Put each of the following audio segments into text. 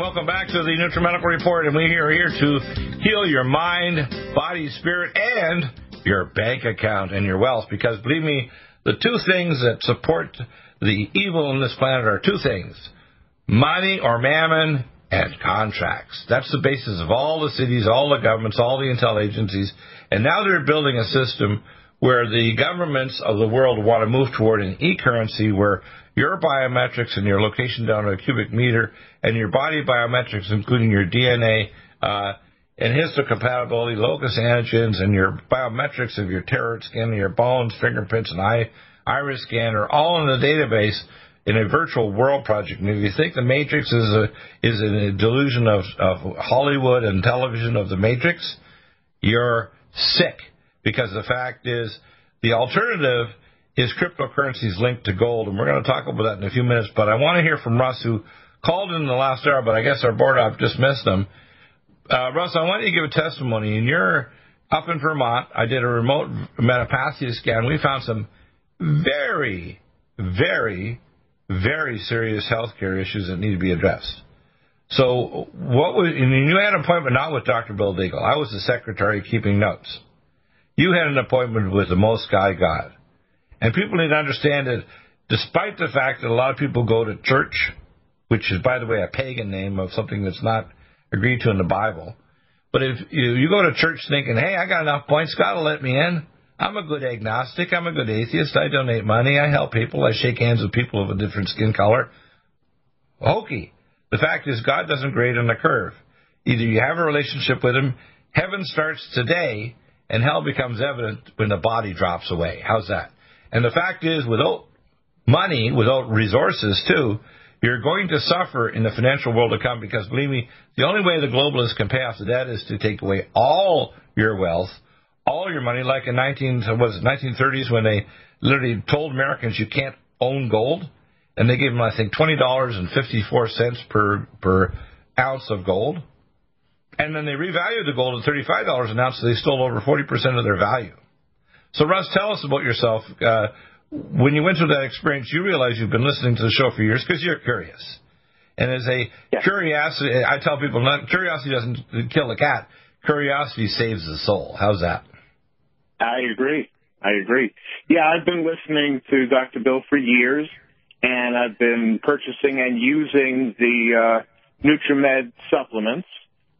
Welcome back to the NutriMedical Report, and we are here to heal your mind, body, spirit, and your bank account and your wealth, because believe me, the two things that support the evil on this planet are two things: money or mammon and contracts. That's the basis of all the cities, all the governments, all the intel agencies, and now they're building a system where the governments of the world want to move toward an e-currency where your biometrics and your location down to a cubic meter and your body biometrics, including your DNA and histocompatibility, locus antigens, and your biometrics of your thyroid scan, your bones, fingerprints, and iris scan are all in the database in a virtual world project. And if you think the Matrix is a delusion of Hollywood and television of the Matrix, you're sick, because the fact is the alternative is cryptocurrencies linked to gold, and we're going to talk about that in a few minutes. But I want to hear from Russ, who called in the last hour, but I guess our board op dismissed him. Russ, I want you to give a testimony. And you're up in Vermont. I did a remote metapathia scan. We found some very, very, very serious healthcare issues that need to be addressed. So you had an appointment not with Dr. Bill Deagle. I was the secretary keeping notes. You had an appointment with the Most High God. And people need to understand that despite the fact that a lot of people go to church, which is, by the way, a pagan name of something that's not agreed to in the Bible, but if you go to church thinking, hey, I got enough points, God will let me in. I'm a good agnostic. I'm a good atheist. I donate money. I help people. I shake hands with people of a different skin color. Hokey. The fact is God doesn't grade on a curve. Either you have a relationship with him, heaven starts today, and hell becomes evident when the body drops away. How's that? And the fact is, without money, without resources, too, you're going to suffer in the financial world to come, because, believe me, the only way the globalists can pay off the debt is to take away all your wealth, all your money, like in 1930s when they literally told Americans you can't own gold, and they gave them, I think, $20.54 per ounce of gold. And then they revalued the gold at $35 an ounce, so they stole over 40% of their value. So, Russ, tell us about yourself. When you went through that experience, you realize you've been listening to the show for years because you're curious. And as a curiosity, I tell people, curiosity doesn't kill a cat. Curiosity saves the soul. How's that? I agree. Yeah, I've been listening to Dr. Bill for years, and I've been purchasing and using the NutriMed supplements,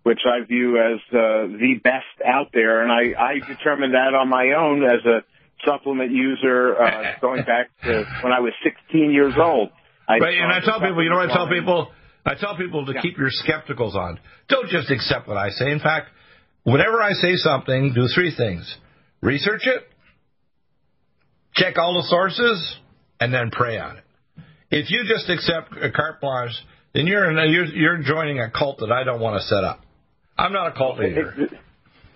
which I view as the best out there. And I determined that on my own as a supplement user going back to when I was 16 years old. I tell people to keep your skepticals on. Don't just accept what I say. In fact, whenever I say something, do three things: research it, check all the sources, and then pray on it. If you just accept carte blanche, then you're joining a cult that I don't want to set up. I'm not a cult leader.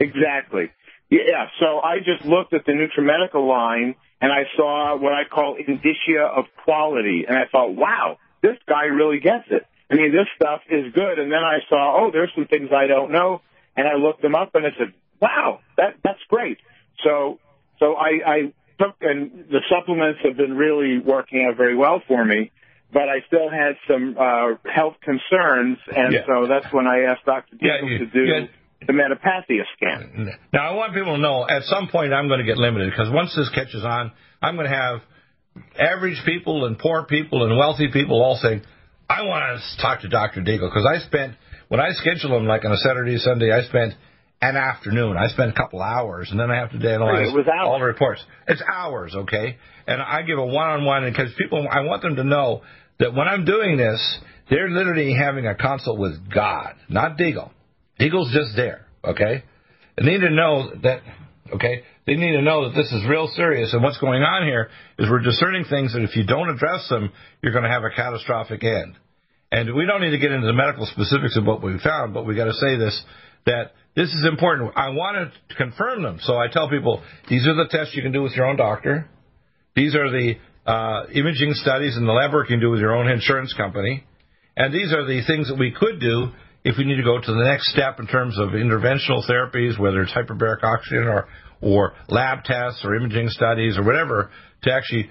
Exactly. Yeah, so I just looked at the NutriMedical line, and I saw what I call indicia of quality, and I thought, wow, this guy really gets it. I mean, this stuff is good. And then I saw, oh, there's some things I don't know, and I looked them up, and I said, wow, that's great. So I took, and the supplements have been really working out very well for me, but I still had some health concerns, and so that's when I asked Dr. Deagle to do the metapathia scan. Now, I want people to know, at some point I'm going to get limited, because once this catches on, I'm going to have average people and poor people and wealthy people all saying, I want to talk to Dr. Deagle, because I spent, when I schedule them, like on a Saturday, Sunday, I spent an afternoon. I spent a couple hours, and then I have to analyze all the reports. It's hours, okay? And I give a one-on-one, because people, I want them to know that when I'm doing this, they're literally having a consult with God, not Deagle. Deagle's just there, okay? They need to know that, okay? They need to know that this is real serious, and what's going on here is we're discerning things that if you don't address them, you're going to have a catastrophic end. And we don't need to get into the medical specifics of what we found, but we got to say this, that this is important. I want to confirm them, so I tell people, these are the tests you can do with your own doctor. These are the imaging studies and the lab work you can do with your own insurance company. And these are the things that we could do if we need to go to the next step in terms of interventional therapies, whether it's hyperbaric oxygen or lab tests or imaging studies or whatever, to actually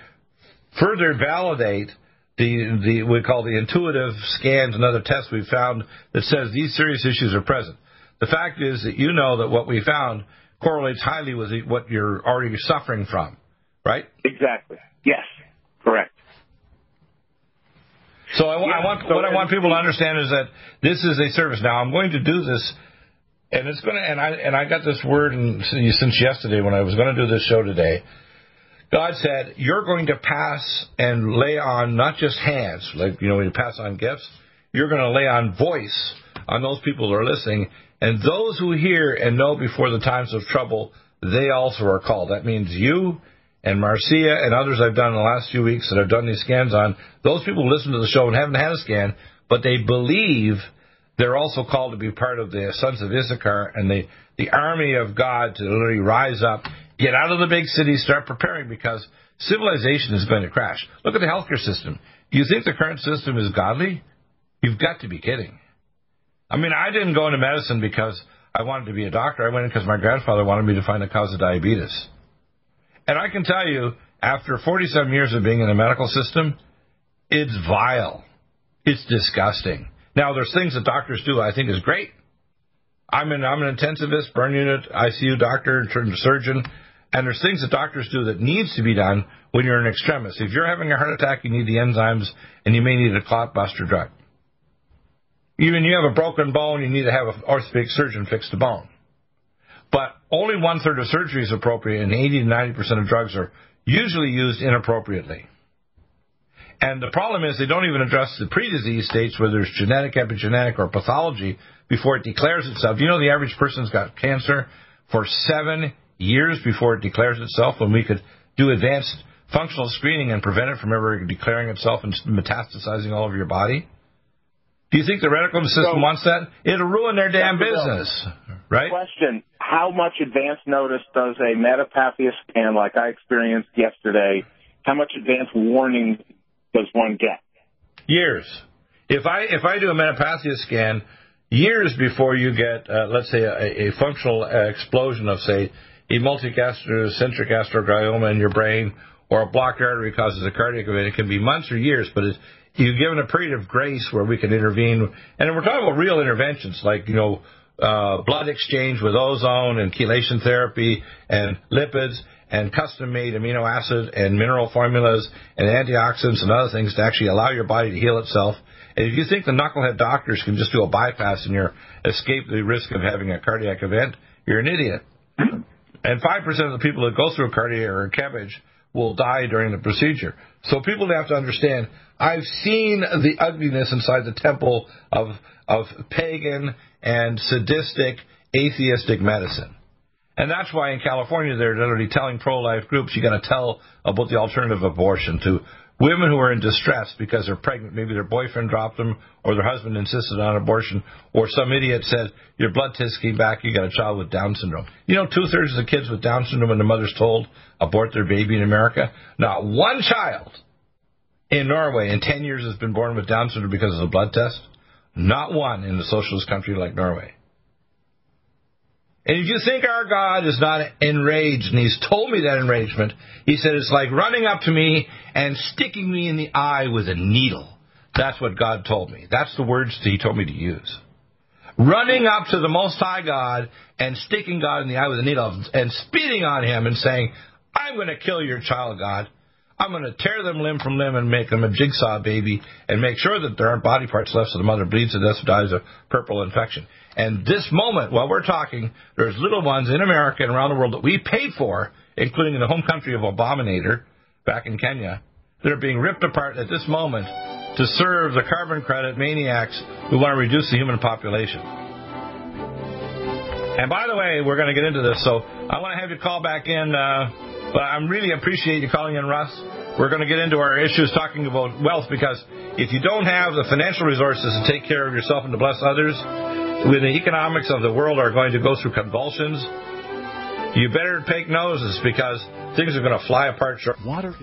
further validate the we call the intuitive scans and other tests we found that says these serious issues are present. The fact is that you know that what we found correlates highly with what you're already suffering from, right? Exactly. Yes. Correct. So I want people to understand is that this is a service. Now I'm going to do this, and it's going to. And I got this word since yesterday when I was going to do this show today. God said you're going to pass and lay on not just hands, like when you pass on gifts. You're going to lay on voice on those people who are listening, and those who hear and know before the times of trouble, they also are called. That means you. And Marcia and others I've done in the last few weeks that I've done these scans on, those people who listen to the show and haven't had a scan, but they believe they're also called to be part of the sons of Issachar and the army of God to literally rise up, get out of the big cities, start preparing, because civilization is going to crash. Look at the healthcare system. Do you think the current system is godly? You've got to be kidding. I mean, I didn't go into medicine because I wanted to be a doctor. I went in because my grandfather wanted me to find the cause of diabetes. And I can tell you, after 47 years of being in the medical system, it's vile. It's disgusting. Now, there's things that doctors do I think is great. I'm an intensivist, burn unit, ICU doctor, internal surgeon, and there's things that doctors do that needs to be done when you're an extremist. If you're having a heart attack, you need the enzymes, and you may need a clot buster drug. Even you have a broken bone, you need to have an orthopedic surgeon fix the bone. But only one-third of surgery is appropriate, and 80 to 90% of drugs are usually used inappropriately. And the problem is they don't even address the pre-disease states, whether it's genetic, epigenetic, or pathology, before it declares itself. You know the average person's got cancer for 7 years before it declares itself, when we could do advanced functional screening and prevent it from ever declaring itself and metastasizing all over your body. Do you think the medical system wants that? It'll ruin their damn business, right? Question. How much advance notice does a metapathia scan like I experienced yesterday, how much advance warning does one get? Years. If I do a metapathia scan, years before you get, let's say, a functional explosion of, say, a multicentric astroglioma in your brain or a blocked artery causes a cardiac event, it can be months or years, but it's... You're given a period of grace where we can intervene. And we're talking about real interventions like, blood exchange with ozone and chelation therapy and lipids and custom-made amino acid and mineral formulas and antioxidants and other things to actually allow your body to heal itself. And if you think the knucklehead doctors can just do a bypass and you're escape the risk of having a cardiac event, you're an idiot. And 5% of the people that go through a cardiac or a cabbage will die during the procedure. So people have to understand, I've seen the ugliness inside the temple of pagan and sadistic atheistic medicine. And that's why in California they're literally telling pro-life groups, you got to tell about the alternative abortion to Women who are in distress because they're pregnant, maybe their boyfriend dropped them or their husband insisted on abortion, or some idiot said, your blood test came back, you got a child with Down syndrome. You know, 2/3 of the kids with Down syndrome, when the mother's told, abort their baby in America. Not one child in Norway in 10 years has been born with Down syndrome because of the blood test. Not one in a socialist country like Norway. And if you think our God is not enraged, and he's told me that enragement, he said it's like running up to me and sticking me in the eye with a needle. That's what God told me. That's the words that he told me to use. Running up to the Most High God and sticking God in the eye with a needle and spitting on him and saying, I'm going to kill your child, God. I'm going to tear them limb from limb and make them a jigsaw baby and make sure that there aren't body parts left so the mother bleeds to death and dies of purple infection. And this moment, while we're talking, there's little ones in America and around the world that we paid for, including in the home country of Abominator back in Kenya, that are being ripped apart at this moment to serve the carbon credit maniacs who want to reduce the human population. And by the way, we're going to get into this, so I want to have you call back in. But I really appreciate you calling in, Russ. We're going to get into our issues talking about wealth, because if you don't have the financial resources to take care of yourself and to bless others, when the economics of the world are going to go through convulsions, you better take notice, because things are going to fly apart short. Water.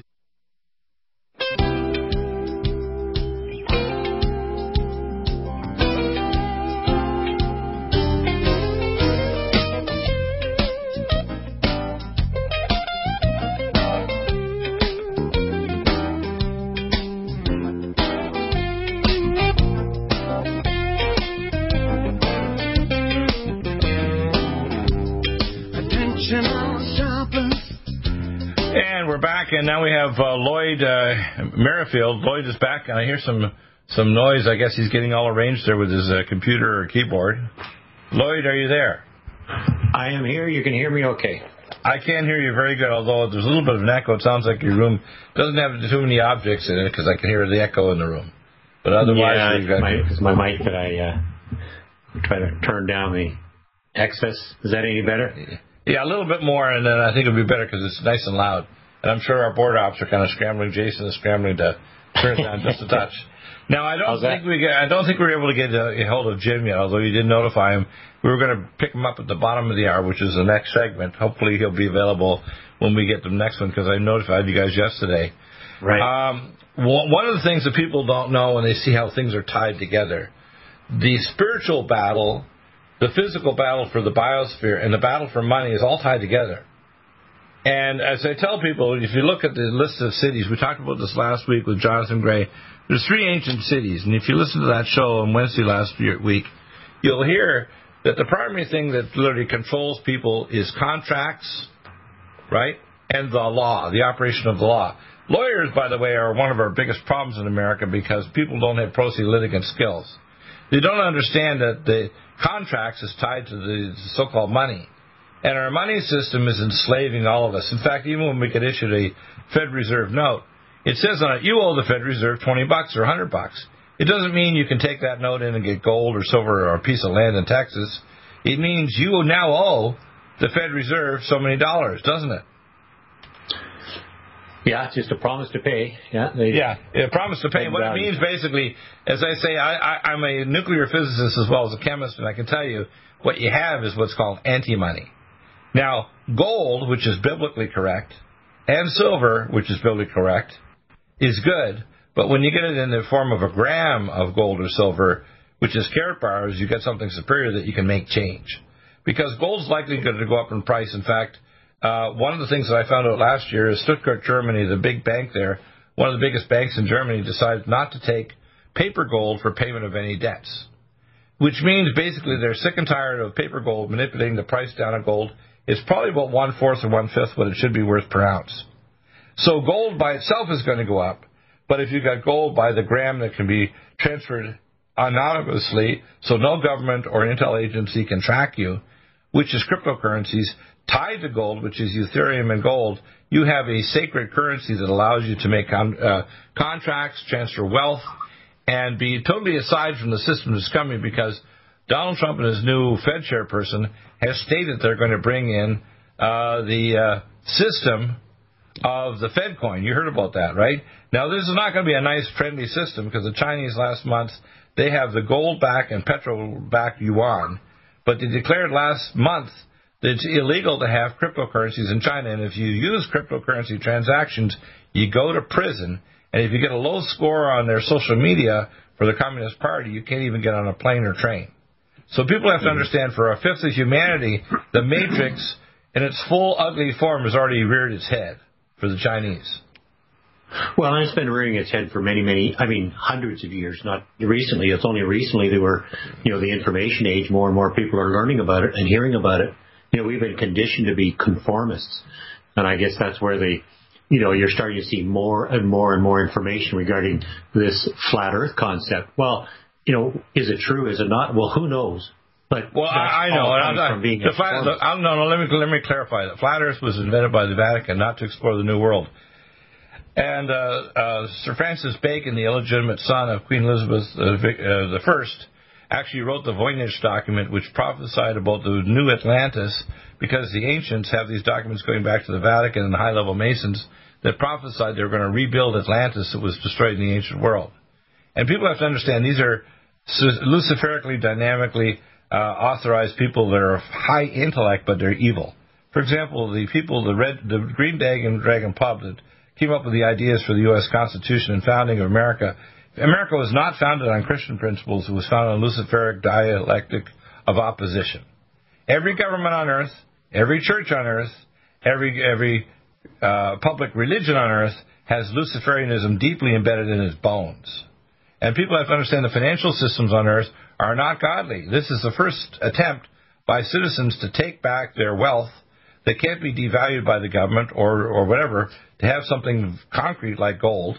And now we have Lloyd Merrifield. Lloyd is back, and I hear some noise. I guess he's getting all arranged there with his computer or keyboard. Lloyd, are you there? I am here. You can hear me okay. I can hear you very good, although there's a little bit of an echo. It sounds like your room doesn't have too many objects in it, because I can hear the echo in the room. But otherwise, yeah, it's my mic that I try to turn down the excess. Is that any better? Yeah, a little bit more, and then I think it'll be better because it's nice and loud. And I'm sure our board ops are kind of scrambling. Jason is scrambling to turn it down just a touch. Now, I don't think we were able to get a hold of Jim yet, although you did notify him. We were going to pick him up at the bottom of the hour, which is the next segment. Hopefully he'll be available when we get the next one, because I notified you guys yesterday. Right. One of the things that people don't know when they see how things are tied together, the spiritual battle, the physical battle for the biosphere, and the battle for money is all tied together. And as I tell people, if you look at the list of cities, we talked about this last week with Jonathan Gray, there's 3 ancient cities. And if you listen to that show on Wednesday last week, you'll hear that the primary thing that literally controls people is contracts, right, and the law, the operation of the law. Lawyers, by the way, are one of our biggest problems in America, because people don't have pro se litigant skills. They don't understand that the contracts is tied to the so-called money. And our money system is enslaving all of us. In fact, even when we get issued a Fed Reserve note, it says on it, you owe the Fed Reserve $20 or $100. It doesn't mean you can take that note in and get gold or silver or a piece of land in Texas. It means you now owe the Fed Reserve so many dollars, doesn't it? Yeah, it's just a promise to pay. Yeah, a promise to pay. What it means basically, as I say, I'm a nuclear physicist as well as a chemist, and I can tell you what you have is what's called anti-money. Now, gold, which is biblically correct, and silver, which is biblically correct, is good. But when you get it in the form of a gram of gold or silver, which is Karatbars, you get something superior that you can make change. Because gold's likely going to go up in price. In fact, one of the things that I found out last year is Stuttgart, Germany, the big bank there, one of the biggest banks in Germany, decided not to take paper gold for payment of any debts. Which means basically they're sick and tired of paper gold manipulating the price down of gold. It's probably about 1/4 or 1/5 what it should be worth per ounce. So gold by itself is going to go up, but if you've got gold by the gram that can be transferred anonymously, so no government or intel agency can track you, which is cryptocurrencies tied to gold, which is Ethereum and gold, you have a sacred currency that allows you to make contracts, transfer wealth, and be totally aside from the system that's coming, because Donald Trump and his new Fed chairperson has stated they're going to bring in the system of the Fedcoin. You heard about that, right? Now, this is not going to be a nice, friendly system because the Chinese last month, they have the gold-backed and petrol-backed yuan, but they declared last month that it's illegal to have cryptocurrencies in China, and if you use cryptocurrency transactions, you go to prison, and if you get a low score on their social media for the Communist Party, you can't even get on a plane or train. So people have to understand, for a fifth of humanity, the matrix in its full, ugly form has already reared its head for the Chinese. Well, it's been rearing its head for many, many, I mean, hundreds of years, not recently. It's only recently they were, you know, the information age, more and more people are learning about it and hearing about it. You know, we've been conditioned to be conformists. And I guess that's where the, you know, you're starting to see more and more and more information regarding this flat earth concept. Well, you know, is it true? Is it not? Well, who knows? But well, I know. Let me clarify that. Flat Earth was invented by the Vatican not to explore the New World. And Sir Francis Bacon, the illegitimate son of Queen Elizabeth I, actually wrote the Voynich document, which prophesied about the New Atlantis, because the ancients have these documents going back to the Vatican and high-level Masons that prophesied they were going to rebuild Atlantis that was destroyed in the ancient world. And people have to understand these are luciferically, dynamically authorized people that are of high intellect, but they're evil. For example, the people, the Green Dragon Pub that came up with the ideas for the U.S. Constitution and founding of America. America was not founded on Christian principles. It was founded on luciferic dialectic of opposition. Every government on earth, every church on earth, every public religion on earth has Luciferianism deeply embedded in its bones. And people have to understand the financial systems on earth are not godly. This is the first attempt by citizens to take back their wealth that can't be devalued by the government or whatever, to have something concrete like gold.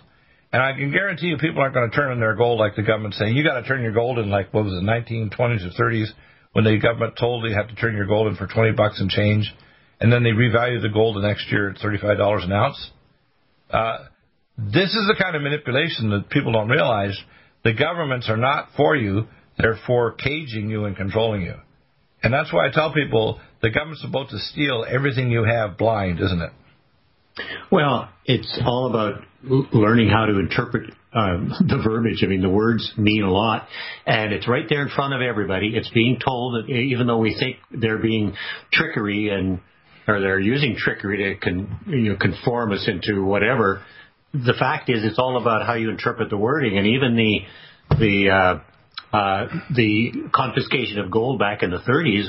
And I can guarantee you people aren't going to turn in their gold like the government saying, you got to turn your gold in like, what was it, 1920s or 30s, when the government told you have to turn your gold in for $20 and change, and then they revalue the gold the next year at $35 an ounce. This is the kind of manipulation that people don't realize. The governments are not for you. They're for caging you and controlling you. And that's why I tell people the government's about to steal everything you have blind, isn't it? Well, it's all about learning how to interpret the verbiage. I mean, the words mean a lot, and it's right there in front of everybody. It's being told, that even though we think they're being trickery or they're using trickery to conform us into whatever, the fact is, it's all about how you interpret the wording, and even the confiscation of gold back in the 30s.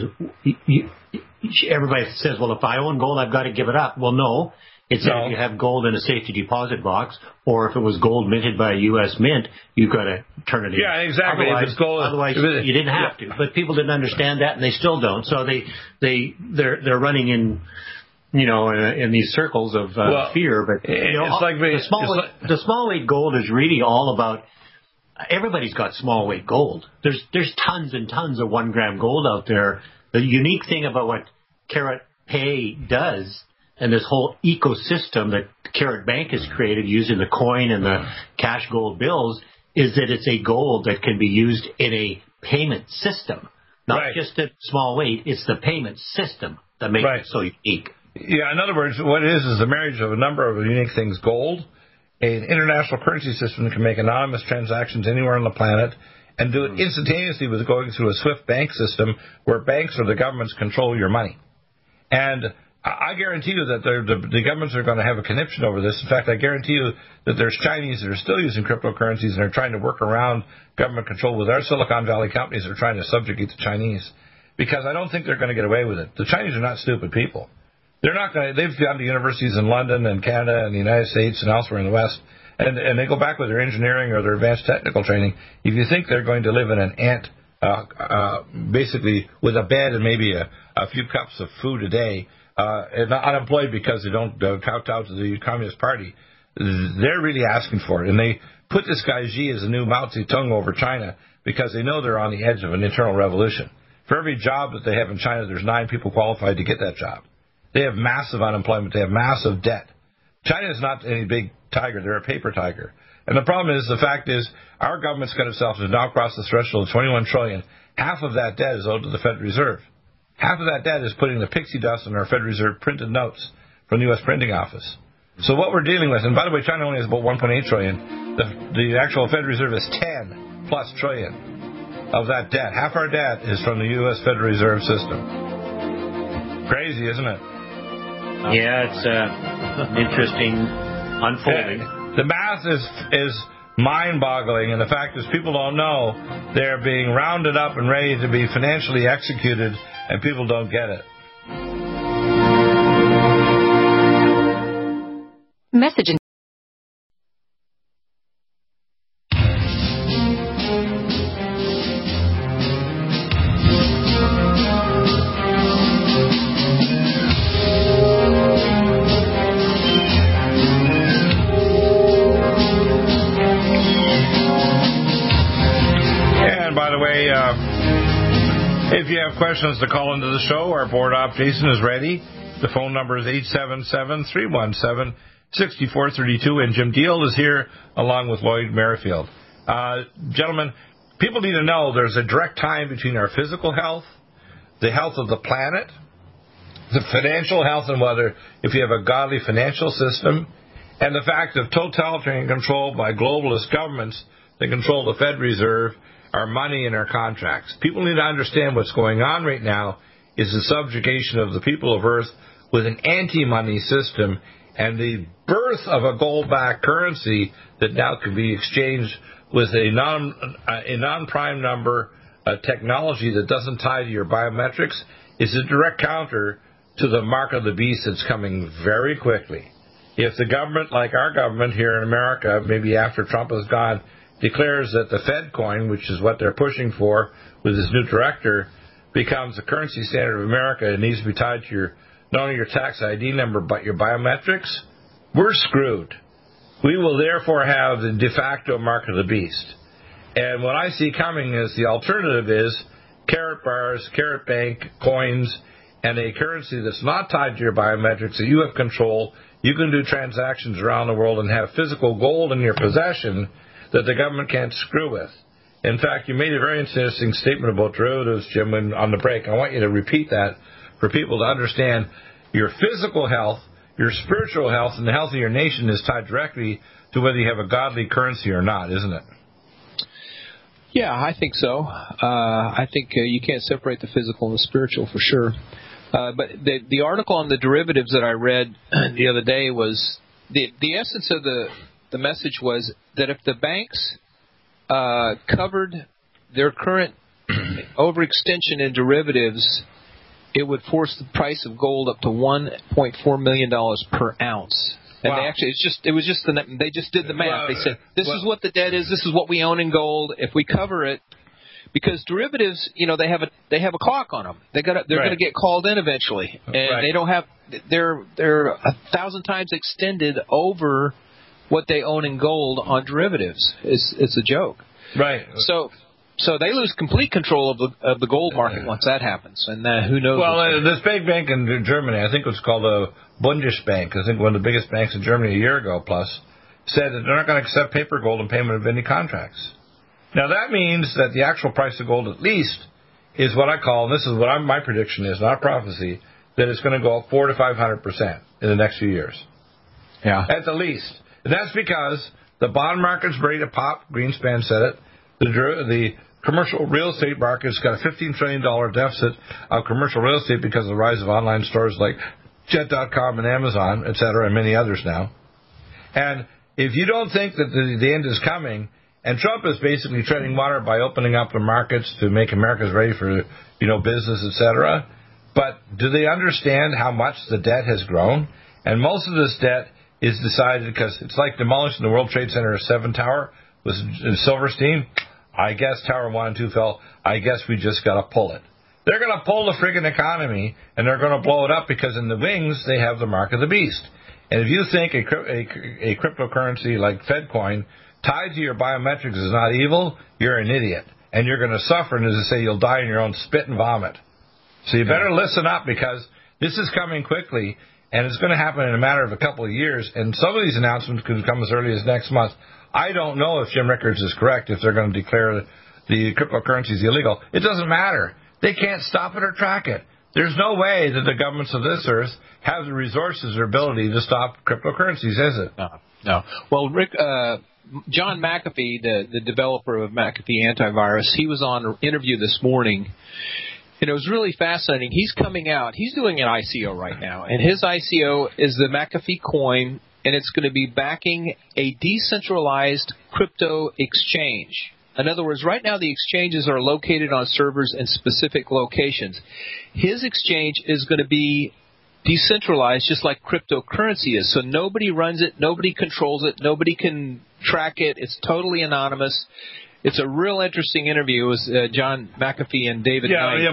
Everybody says, "Well, if I own gold, I've got to give it up." Well, no, it's that if you have gold in a safety deposit box, or if it was gold minted by a U.S. mint, you've got to turn it in. Yeah, exactly. Otherwise you didn't have to. But people didn't understand that, and they still don't. So they're running in. You know, in these circles of fear, but you know, it's like the small weight gold is really all about. Everybody's got small weight gold. There's tons and tons of 1 gram gold out there. The unique thing about what KaratPay does and this whole ecosystem that Karatbank has created using the coin and the cash gold bills is that it's a gold that can be used in a payment system, not just a small weight. It's the payment system that makes it so unique. Yeah, in other words, what it is the marriage of a number of unique things. Gold, an international currency system that can make anonymous transactions anywhere on the planet and do it instantaneously with going through a SWIFT bank system where banks or the governments control your money. And I guarantee you that the governments are going to have a conniption over this. In fact, I guarantee you that there's Chinese that are still using cryptocurrencies and are trying to work around government control with our Silicon Valley companies that are trying to subjugate the Chinese, because I don't think they're going to get away with it. The Chinese are not stupid people. They're not going to. They've gone to universities in London and Canada and the United States and elsewhere in the West, and they go back with their engineering or their advanced technical training. If you think they're going to live in an ant, basically with a bed and maybe a few cups of food a day, and unemployed because they don't kowtow to the Communist Party, they're really asking for it. And they put this guy Xi as a new Mao Zedong over China because they know they're on the edge of an internal revolution. For every job that they have in China, there's 9 people qualified to get that job. They have massive unemployment. They have massive debt. China is not any big tiger. They're a paper tiger. And the problem is, the fact is, our government's got itself to now cross the threshold of $21 trillion. Half of that debt is owed to the Federal Reserve. Half of that debt is putting the pixie dust on our Federal Reserve printed notes from the U.S. printing office. So what we're dealing with, and by the way, China only has about 1.8 trillion. The actual Fed Reserve is 10 plus trillion of that debt. Half our debt is from the U.S. Federal Reserve system. Crazy, isn't it? Yeah, it's interesting unfolding. The math is mind-boggling, and the fact is people don't know they're being rounded up and ready to be financially executed, and people don't get it. Message in- If you have questions to call into the show, our board op Jason is ready. The phone number is 877-317-6432, and Jim Deal is here along with Lloyd Merrifield. Gentlemen, people need to know there's a direct tie between our physical health, the health of the planet, the financial health, and whether if you have a godly financial system, and the fact of totalitarian control by globalist governments that control the Fed Reserve, our money, and our contracts. People need to understand what's going on right now is the subjugation of the people of Earth with an anti-money system and the birth of a gold-backed currency that now can be exchanged with a non-prime number technology that doesn't tie to your biometrics is a direct counter to the mark of the beast that's coming very quickly. If the government, like our government here in America, maybe after Trump is gone, declares that the Fedcoin, which is what they're pushing for with this new director, becomes the currency standard of America. It needs to be tied to your, not only your tax ID number, but your biometrics. We're screwed. We will therefore have the de facto mark of the beast. And what I see coming is the alternative is Karatbars, Karatbank, coins, and a currency that's not tied to your biometrics that you have control. You can do transactions around the world and have physical gold in your possession that the government can't screw with. In fact, you made a very interesting statement about derivatives, Jim, on the break. I want you to repeat that for people to understand your physical health, your spiritual health, and the health of your nation is tied directly to whether you have a godly currency or not, isn't it? Yeah, I think so. I think you can't separate the physical and the spiritual for sure. But the article on the derivatives that I read the other day was the essence of the message was that if the banks covered their current overextension in derivatives, it would force the price of gold up to $1.4 million per ounce. And wow. They actually, they just did the math. They said, this is what the debt is. This is what we own in gold. If we cover it, because derivatives, they have a clock on them. They're going to get called in eventually, and they don't have. They're 1,000 times extended over what they own in gold on derivatives. It's a joke. Right. So they lose complete control of the gold market once that happens, and who knows? Well, this big bank in Germany, I think it's called a Bundesbank, I think one of the biggest banks in Germany a year ago plus, said that they're not going to accept paper gold in payment of any contracts. Now, that means that the actual price of gold, at least, is what I call, and this is what my prediction is, not a prophecy, that it's going to go up 400 to 500% in the next few years. Yeah. At the least. And that's because the bond market's ready to pop. Greenspan said it. The commercial real estate market's got a $15 trillion deficit of commercial real estate because of the rise of online stores like Jet.com and Amazon, et cetera, and many others now. And if you don't think that the end is coming, and Trump is basically treading water by opening up the markets to make America's ready for business, et cetera, but do they understand how much the debt has grown? And most of this debt is decided because it's like demolishing the World Trade Center 7 Tower with Silverstein. I guess Tower 1 and 2 fell. I guess we just got to pull it. They're going to pull the friggin' economy, and they're going to blow it up because in the wings they have the mark of the beast. And if you think a cryptocurrency like Fedcoin tied to your biometrics is not evil, you're an idiot. And you're going to suffer, and as I say, you'll die in your own spit and vomit. So you better listen up because this is coming quickly. And it's going to happen in a matter of a couple of years. And some of these announcements could come as early as next month. I don't know if Jim Rickards is correct, if they're going to declare the cryptocurrency is illegal. It doesn't matter. They can't stop it or track it. There's no way that the governments of this earth have the resources or ability to stop cryptocurrencies, is it? No. Well, Rick, John McAfee, the developer of McAfee Antivirus, he was on an interview this morning, and it was really fascinating. He's coming out. He's doing an ICO right now, and his ICO is the McAfee coin, and it's going to be backing a decentralized crypto exchange. In other words, right now the exchanges are located on servers in specific locations. His exchange is going to be decentralized just like cryptocurrency is. So nobody runs it, nobody controls it, nobody can track it. It's totally anonymous. It's a real interesting interview with John McAfee and David Knight.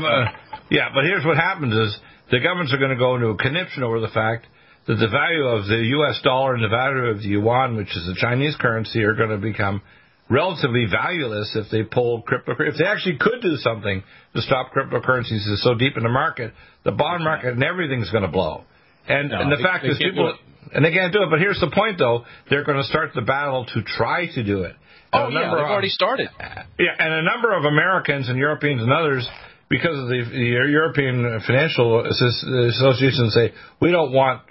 But here's what happens is the governments are going to go into a conniption over the fact that the value of the U.S. dollar and the value of the yuan, which is the Chinese currency, are going to become relatively valueless if they pull cryptocurrency. If they actually could do something to stop cryptocurrencies is so deep in the market, the bond market and everything's going to blow. And the fact is, they can't do it. But here's the point, though. They're going to start the battle to try to do it. They've already started. Yeah, and a number of Americans and Europeans and others, because of the European Financial Association, say, we don't want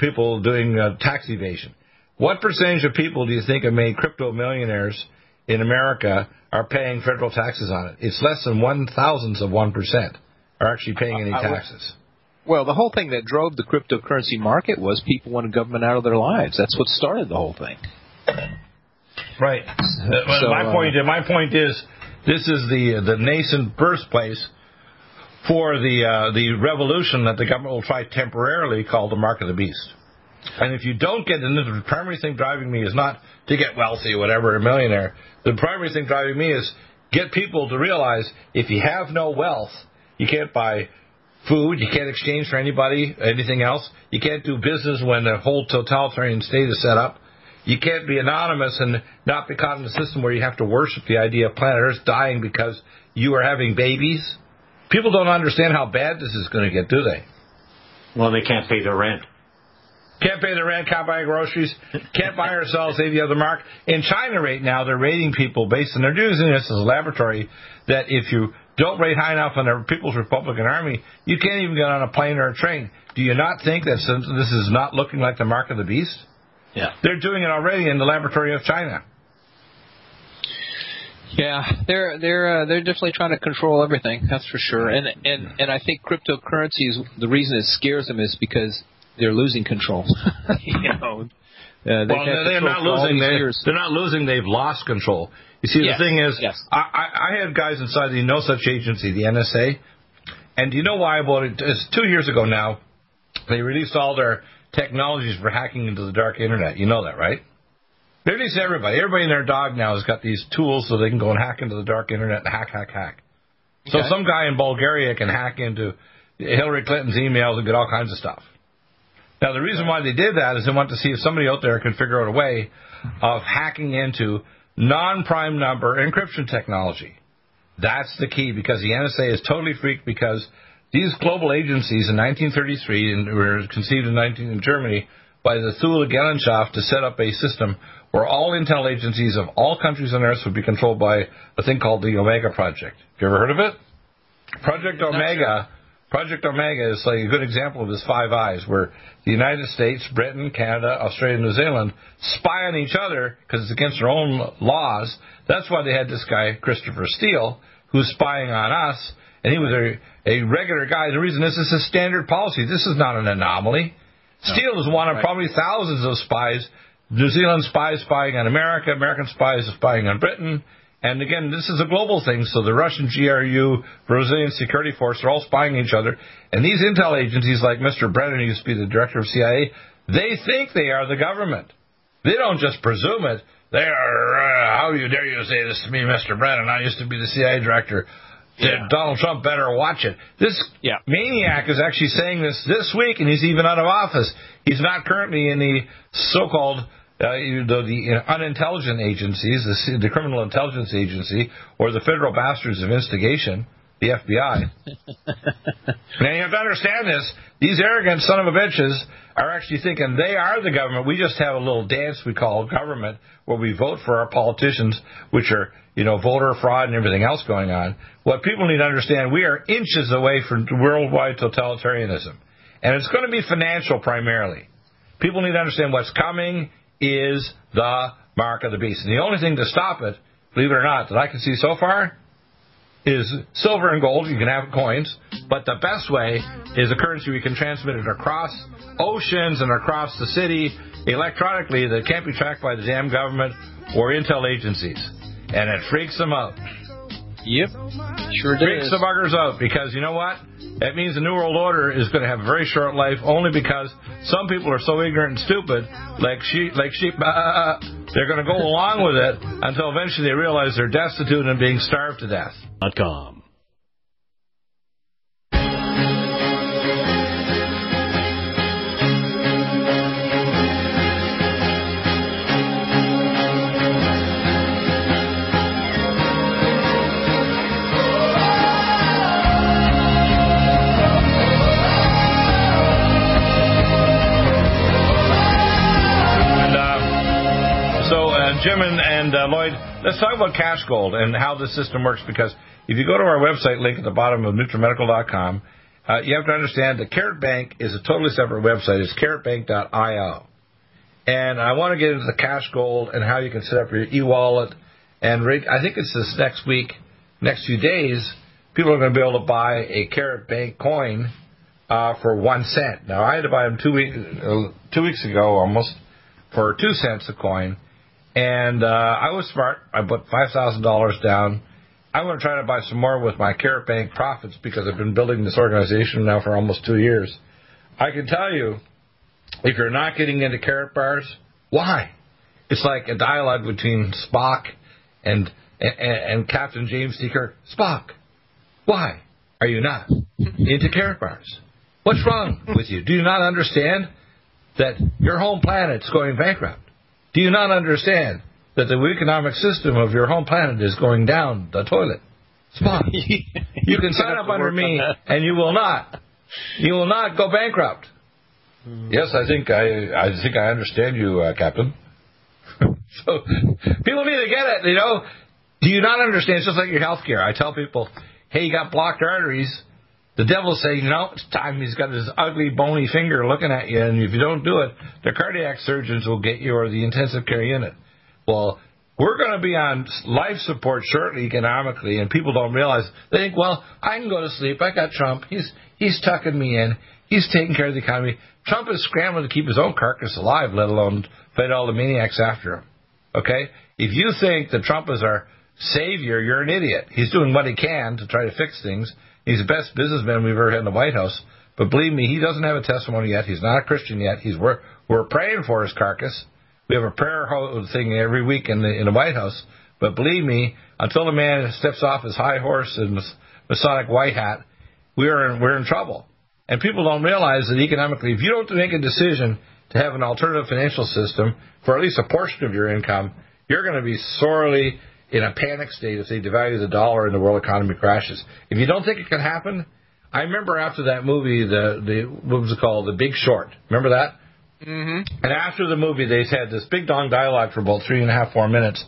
people doing tax evasion. What percentage of people do you think have made crypto millionaires in America are paying federal taxes on it? It's less than 0.0001% are actually paying any taxes. Well, the whole thing that drove the cryptocurrency market was people wanted government out of their lives. That's what started the whole thing. Right. My point is this is the nascent birthplace for the revolution that the government will try temporarily called the mark of the beast. And if you don't get into the primary thing driving me is not to get wealthy or whatever, a millionaire. The primary thing driving me is get people to realize if you have no wealth, you can't buy food, you can't exchange for anybody, anything else. You can't do business when the whole totalitarian state is set up. You can't be anonymous and not be caught in a system where you have to worship the idea of planet Earth dying because you are having babies. People don't understand how bad this is going to get, do they? Well, they can't pay their rent. Can't pay the rent, can't buy groceries, can't buy or sell, save the other mark. In China right now, they're rating people based on, they're using this as a laboratory, that if you don't rate high enough on the People's Republican Army, you can't even get on a plane or a train. Do you not think that this is not looking like the mark of the beast? Yeah. They're doing it already in the laboratory of China. Yeah, they're definitely trying to control everything, that's for sure. And I think cryptocurrencies, the reason it scares them is because they're losing control. They're not losing. They're not losing. They've lost control. You see, the thing is, I had guys inside the No Such Agency, the NSA, and you know why? Well, it's 2 years ago now, they released all their technologies for hacking into the dark internet. You know that, right? They released everybody. Everybody and their dog now has got these tools so they can go and hack into the dark internet and hack. So some guy in Bulgaria can hack into Hillary Clinton's emails and get all kinds of stuff. Now, the reason why they did that is they want to see if somebody out there can figure out a way of hacking into non-prime number encryption technology. That's the key, because the NSA is totally freaked, because these global agencies in 1933 and were conceived in Germany by the Thule Gesellschaft to set up a system where all intel agencies of all countries on Earth would be controlled by a thing called the Omega Project. Have you ever heard of it? Project Omega is like a good example of this Five Eyes, where the United States, Britain, Canada, Australia, New Zealand spy on each other because it's against their own laws. That's why they had this guy, Christopher Steele, who's spying on us, and he was a regular guy. The reason this is standard policy. This is not an anomaly. No. Steele is one of probably thousands of spies, New Zealand spies spying on America, American spies spying on Britain. And again, this is a global thing, so the Russian GRU, Brazilian Security Force, they're all spying each other. And these intel agencies, like Mr. Brennan, who used to be the director of CIA, they think they are the government. They don't just presume it. They are, how dare you say this to me, Mr. Brennan? I used to be the CIA director. Donald Trump better watch it. This maniac is actually saying this week, and he's even out of office. He's not currently in the so-called unintelligent agencies, the Criminal Intelligence Agency, or the Federal Bastards of Instigation. the FBI. Now, you have to understand this. These arrogant son of a bitches are actually thinking they are the government. We just have a little dance we call government where we vote for our politicians, which are, you know, voter fraud and everything else going on. What people need to understand, we are inches away from worldwide totalitarianism. And it's going to be financial primarily. People need to understand what's coming is the mark of the beast. And the only thing to stop it, believe it or not, that I can see so far is silver and gold. You can have coins. But the best way is a currency we can transmit it across oceans and across the city electronically that can't be tracked by the damn government or intel agencies. And it freaks them out. Yep, sure does. Freaks the buggers out because, you know what? That means the New World Order is going to have a very short life only because some people are so ignorant and stupid, like sheep, they're going to go along with it until eventually they realize they're destitute and being starved to death. .com. Jim and Lloyd, let's talk about cash gold and how this system works, because if you go to our website link at the bottom of NutriMedical.com, you have to understand that Karatbank is a totally separate website. It's karatbank.io. And I want to get into the cash gold and how you can set up your e-wallet. And I think it's this next week, next few days, people are going to be able to buy a Karatbank coin for 1 cent. Now, I had to buy them 2 weeks ago almost for 2 cents a coin. And I was smart. I put $5,000 down. I'm going to try to buy some more with my Karatbank profits because I've been building this organization now for almost 2 years. I can tell you, if you're not getting into Karatbars, why? It's like a dialogue between Spock and Captain James T. Kirk. Spock, why are you not into Karatbars? What's wrong with you? Do you not understand that your home planet's going bankrupt? Do you not understand that the economic system of your home planet is going down the toilet? Spock, you can sign up under me, and you will not go bankrupt. Yes, I think I understand you, Captain. So people need to get it. You know, do you not understand? It's just like your healthcare. I tell people, hey, you got blocked arteries. The devil's saying, no, it's time. He's got his ugly, bony finger looking at you, and if you don't do it, the cardiac surgeons will get you or the intensive care unit. Well, we're going to be on life support shortly economically, and people don't realize. They think, well, I can go to sleep. I got Trump. He's tucking me in. He's taking care of the economy. Trump is scrambling to keep his own carcass alive, let alone fight all the maniacs after him. Okay? If you think that Trump is our savior, you're an idiot. He's doing what he can to try to fix things. He's the best businessman we've ever had in the White House. But believe me, he doesn't have a testimony yet. He's not a Christian yet. We're praying for his carcass. We have a prayer thing every week in the White House. But believe me, until the man steps off his high horse and Masonic white hat, we're in trouble. And people don't realize that economically, if you don't make a decision to have an alternative financial system for at least a portion of your income, you're going to be sorely in a panic state if they devalue the dollar and the world economy crashes. If you don't think it can happen, I remember after that movie, what was it called, The Big Short. Remember that? Mm-hmm. And after the movie, they had this big long dialogue for about 3.5, 4 minutes.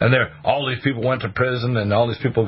And all these people went to prison, and all these people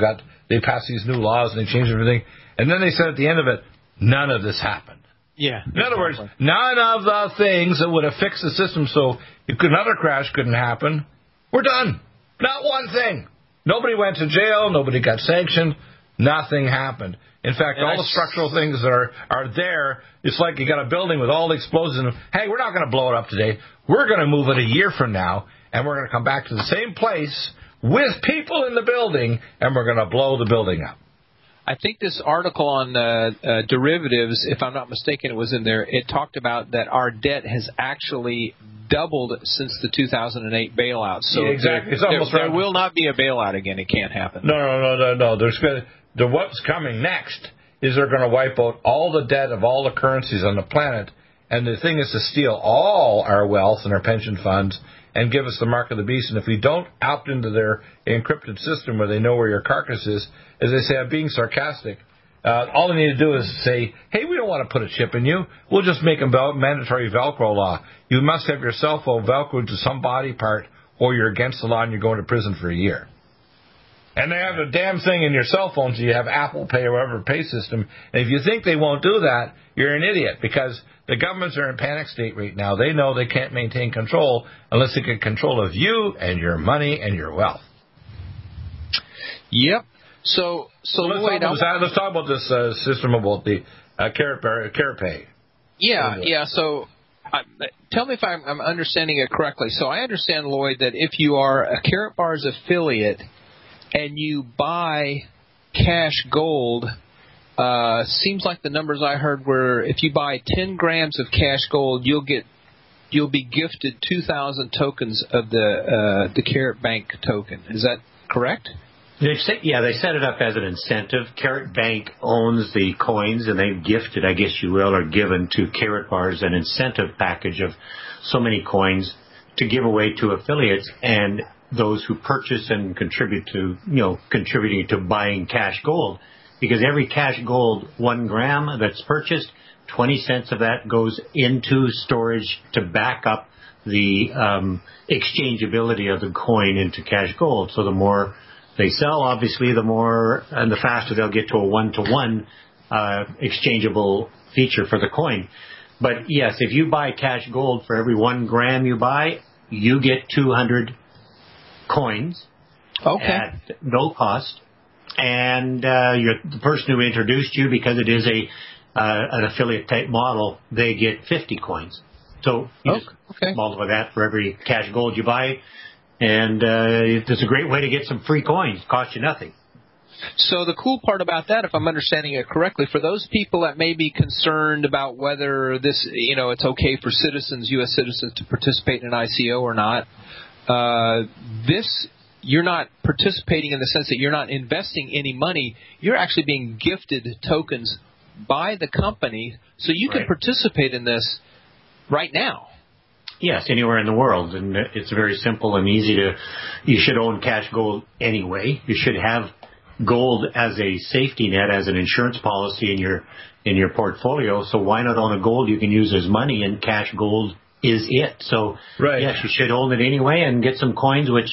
they passed these new laws, and they changed everything. And then they said at the end of it, none of this happened. Yeah. In other words, none of the things that would have fixed the system so another crash couldn't happen were done. Not one thing. Nobody went to jail. Nobody got sanctioned. Nothing happened. In fact, all the structural things are there. It's like you got a building with all the explosives in them. Hey, we're not going to blow it up today. We're going to move it a year from now, and we're going to come back to the same place with people in the building, and we're going to blow the building up. I think this article on derivatives, if I'm not mistaken, it was in there. It talked about that our debt has actually doubled since the 2008 bailout. So yeah, exactly. There will not be a bailout again. It can't happen. No. What's coming next is they're going to wipe out all the debt of all the currencies on the planet, and the thing is to steal all our wealth and our pension funds and give us the mark of the beast. And if we don't opt into their encrypted system where they know where your carcass is, as they say, I'm being sarcastic, all they need to do is say, hey, we don't want to put a chip in you. We'll just make a mandatory Velcro law. You must have your cell phone Velcroed to some body part or you're against the law and you're going to prison for a year. And they have a damn thing in your cell phone, so you have Apple Pay or whatever pay system. And if you think they won't do that, you're an idiot, because the governments are in panic state right now. They know they can't maintain control unless they get control of you and your money and your wealth. Yep. So let's talk about this system about the KaratPay. Yeah. So tell me if I'm understanding it correctly. So I understand, Lloyd, that if you are a Karatbars affiliate and you buy cash gold, seems like the numbers I heard were if you buy 10 grams of cash gold, you'll be gifted 2,000 tokens of the Karatbank token. Is that correct? They set it up as an incentive. Karatbank owns the coins, and they've gifted, I guess you will, or given to Karatbars an incentive package of so many coins to give away to affiliates and those who purchase and contribute to, contributing to buying cash gold. Because every cash gold, 1 gram that's purchased, 20 cents of that goes into storage to back up the exchangeability of the coin into cash gold. So the more they sell, obviously, the more and the faster they'll get to a one-to-one exchangeable feature for the coin. But, yes, if you buy cash gold for every 1 gram you buy, you get 200 coins at no cost. And the person who introduced you, because it is an affiliate-type model, they get 50 coins. So you just multiply that for every cash gold you buy. And it's a great way to get some free coins. It costs you nothing. So the cool part about that, if I'm understanding it correctly, for those people that may be concerned about whether this, it's okay for citizens, U.S. citizens, to participate in an ICO or not, you're not participating in the sense that you're not investing any money. You're actually being gifted tokens by the company, so you can participate in this right now. Yes, anywhere in the world, and it's very simple and easy to. You should own cash gold anyway. You should have gold as a safety net, as an insurance policy in your portfolio. So why not own a gold you can use as money? And cash gold is it. So yes, you should own it anyway and get some coins. Which,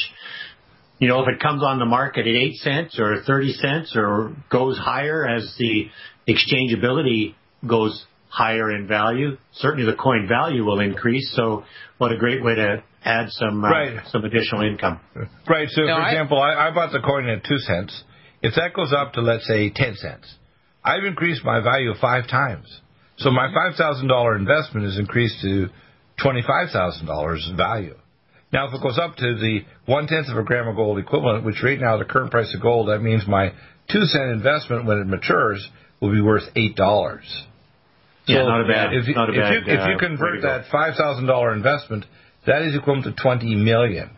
if it comes on the market at 8 cents or 30 cents or goes higher as the exchangeability goes higher in value, certainly the coin value will increase. So what a great way to add some additional income. Right. So, for example, I bought the coin at 2 cents. If that goes up to, let's say, 10 cents, I've increased my value 5 times. So my $5,000 investment is increased to $25,000 value. Now, if it goes up to the 1/10 of a gram of gold equivalent, which right now the current price of gold, that means my 2 cent investment when it matures will be worth $8. So if you convert that $5,000 investment, that is equivalent to $20 million.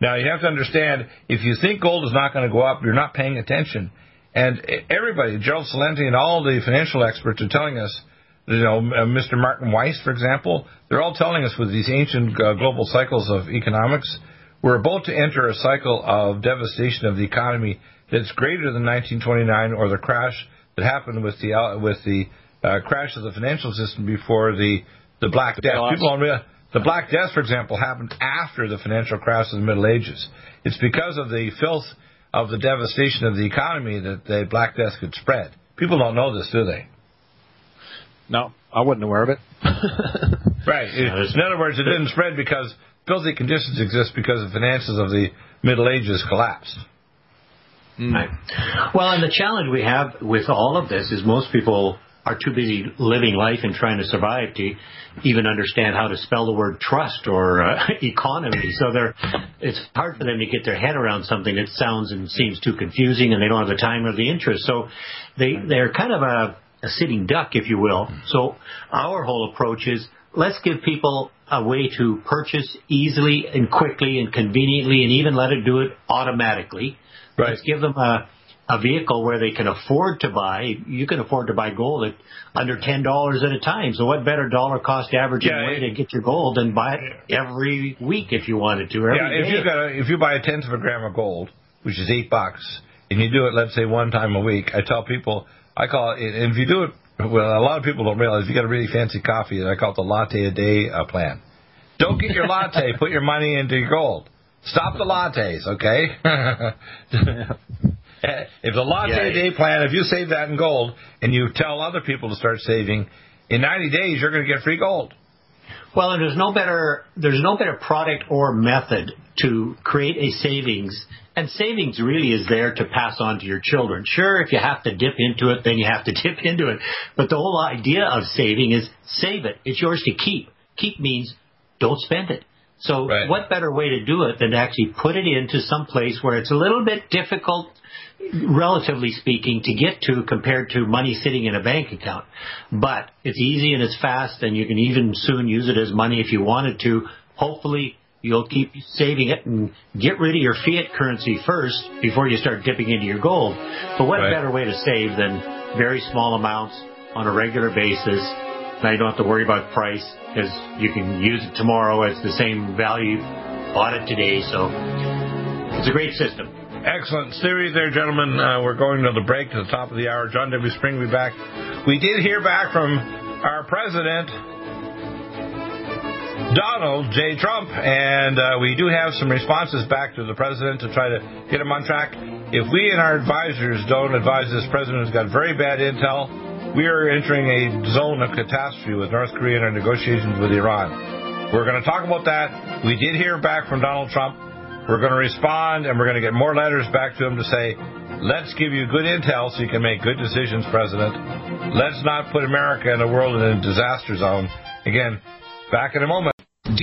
Now, you have to understand, if you think gold is not going to go up, you're not paying attention. And everybody, Gerald Celente and all the financial experts are telling us, Mr. Martin Weiss, for example, they're all telling us with these ancient global cycles of economics, we're about to enter a cycle of devastation of the economy that's greater than 1929 or the crash that happened with the crash of the financial system before the Black Death. The Black Death, for example, happened after the financial crash of the Middle Ages. It's because of the filth of the devastation of the economy that the Black Death could spread. People don't know this, do they? No, I wasn't aware of it. Right. In other words, it didn't spread because filthy conditions exist because the finances of the Middle Ages collapsed. Mm. Right. Well, and the challenge we have with all of this is most people are too busy living life and trying to survive to even understand how to spell the word trust or economy. So it's hard for them to get their head around something that sounds and seems too confusing, and they don't have the time or the interest. So they're kind of a sitting duck, if you will. So our whole approach is let's give people a way to purchase easily and quickly and conveniently and even let it do it automatically. Right. Let's give them a a vehicle where they can afford to buy. You can afford to buy gold at under $10 at a time. So what better dollar cost averaging way to get your gold than buy it every week if you wanted to? Every day. If you buy a tenth of a gram of gold, which is $8, and you do it, let's say, one time a week, I tell people, I call it, and if you do it, well, a lot of people don't realize, if you got a really fancy coffee, and I call it the latte a day plan. Don't get your latte. Put your money into your gold. Stop the lattes, okay? If the latte a day plan, if you save that in gold and you tell other people to start saving, in 90 days you're going to get free gold. Well, and there's no better product or method to create a savings. And savings really is there to pass on to your children. Sure, if you have to dip into it, then you have to dip into it. But the whole idea of saving is save it. It's yours to keep. Keep means don't spend it. So what better way to do it than to actually put it into some place where it's a little bit difficult, relatively speaking, to get to compared to money sitting in a bank account. But it's easy and it's fast, and you can even soon use it as money if you wanted to. Hopefully, you'll keep saving it and get rid of your fiat currency first before you start dipping into your gold. But what better way to save than very small amounts on a regular basis? Now you don't have to worry about price because you can use it tomorrow. It's the same value. Bought it today, so it's a great system. Excellent theory there, gentlemen. We're going to the break to the top of the hour. John W. Spring will be back. We did hear back from our president, Donald J. Trump, and we do have some responses back to the president to try to get him on track. If we and our advisors don't advise this president who's got very bad intel, we are entering a zone of catastrophe with North Korea and our negotiations with Iran. We're going to talk about that. We did hear back from Donald Trump. We're going to respond, and we're going to get more letters back to him to say, let's give you good intel so you can make good decisions, President. Let's not put America and the world in a disaster zone. Again, back in a moment. Do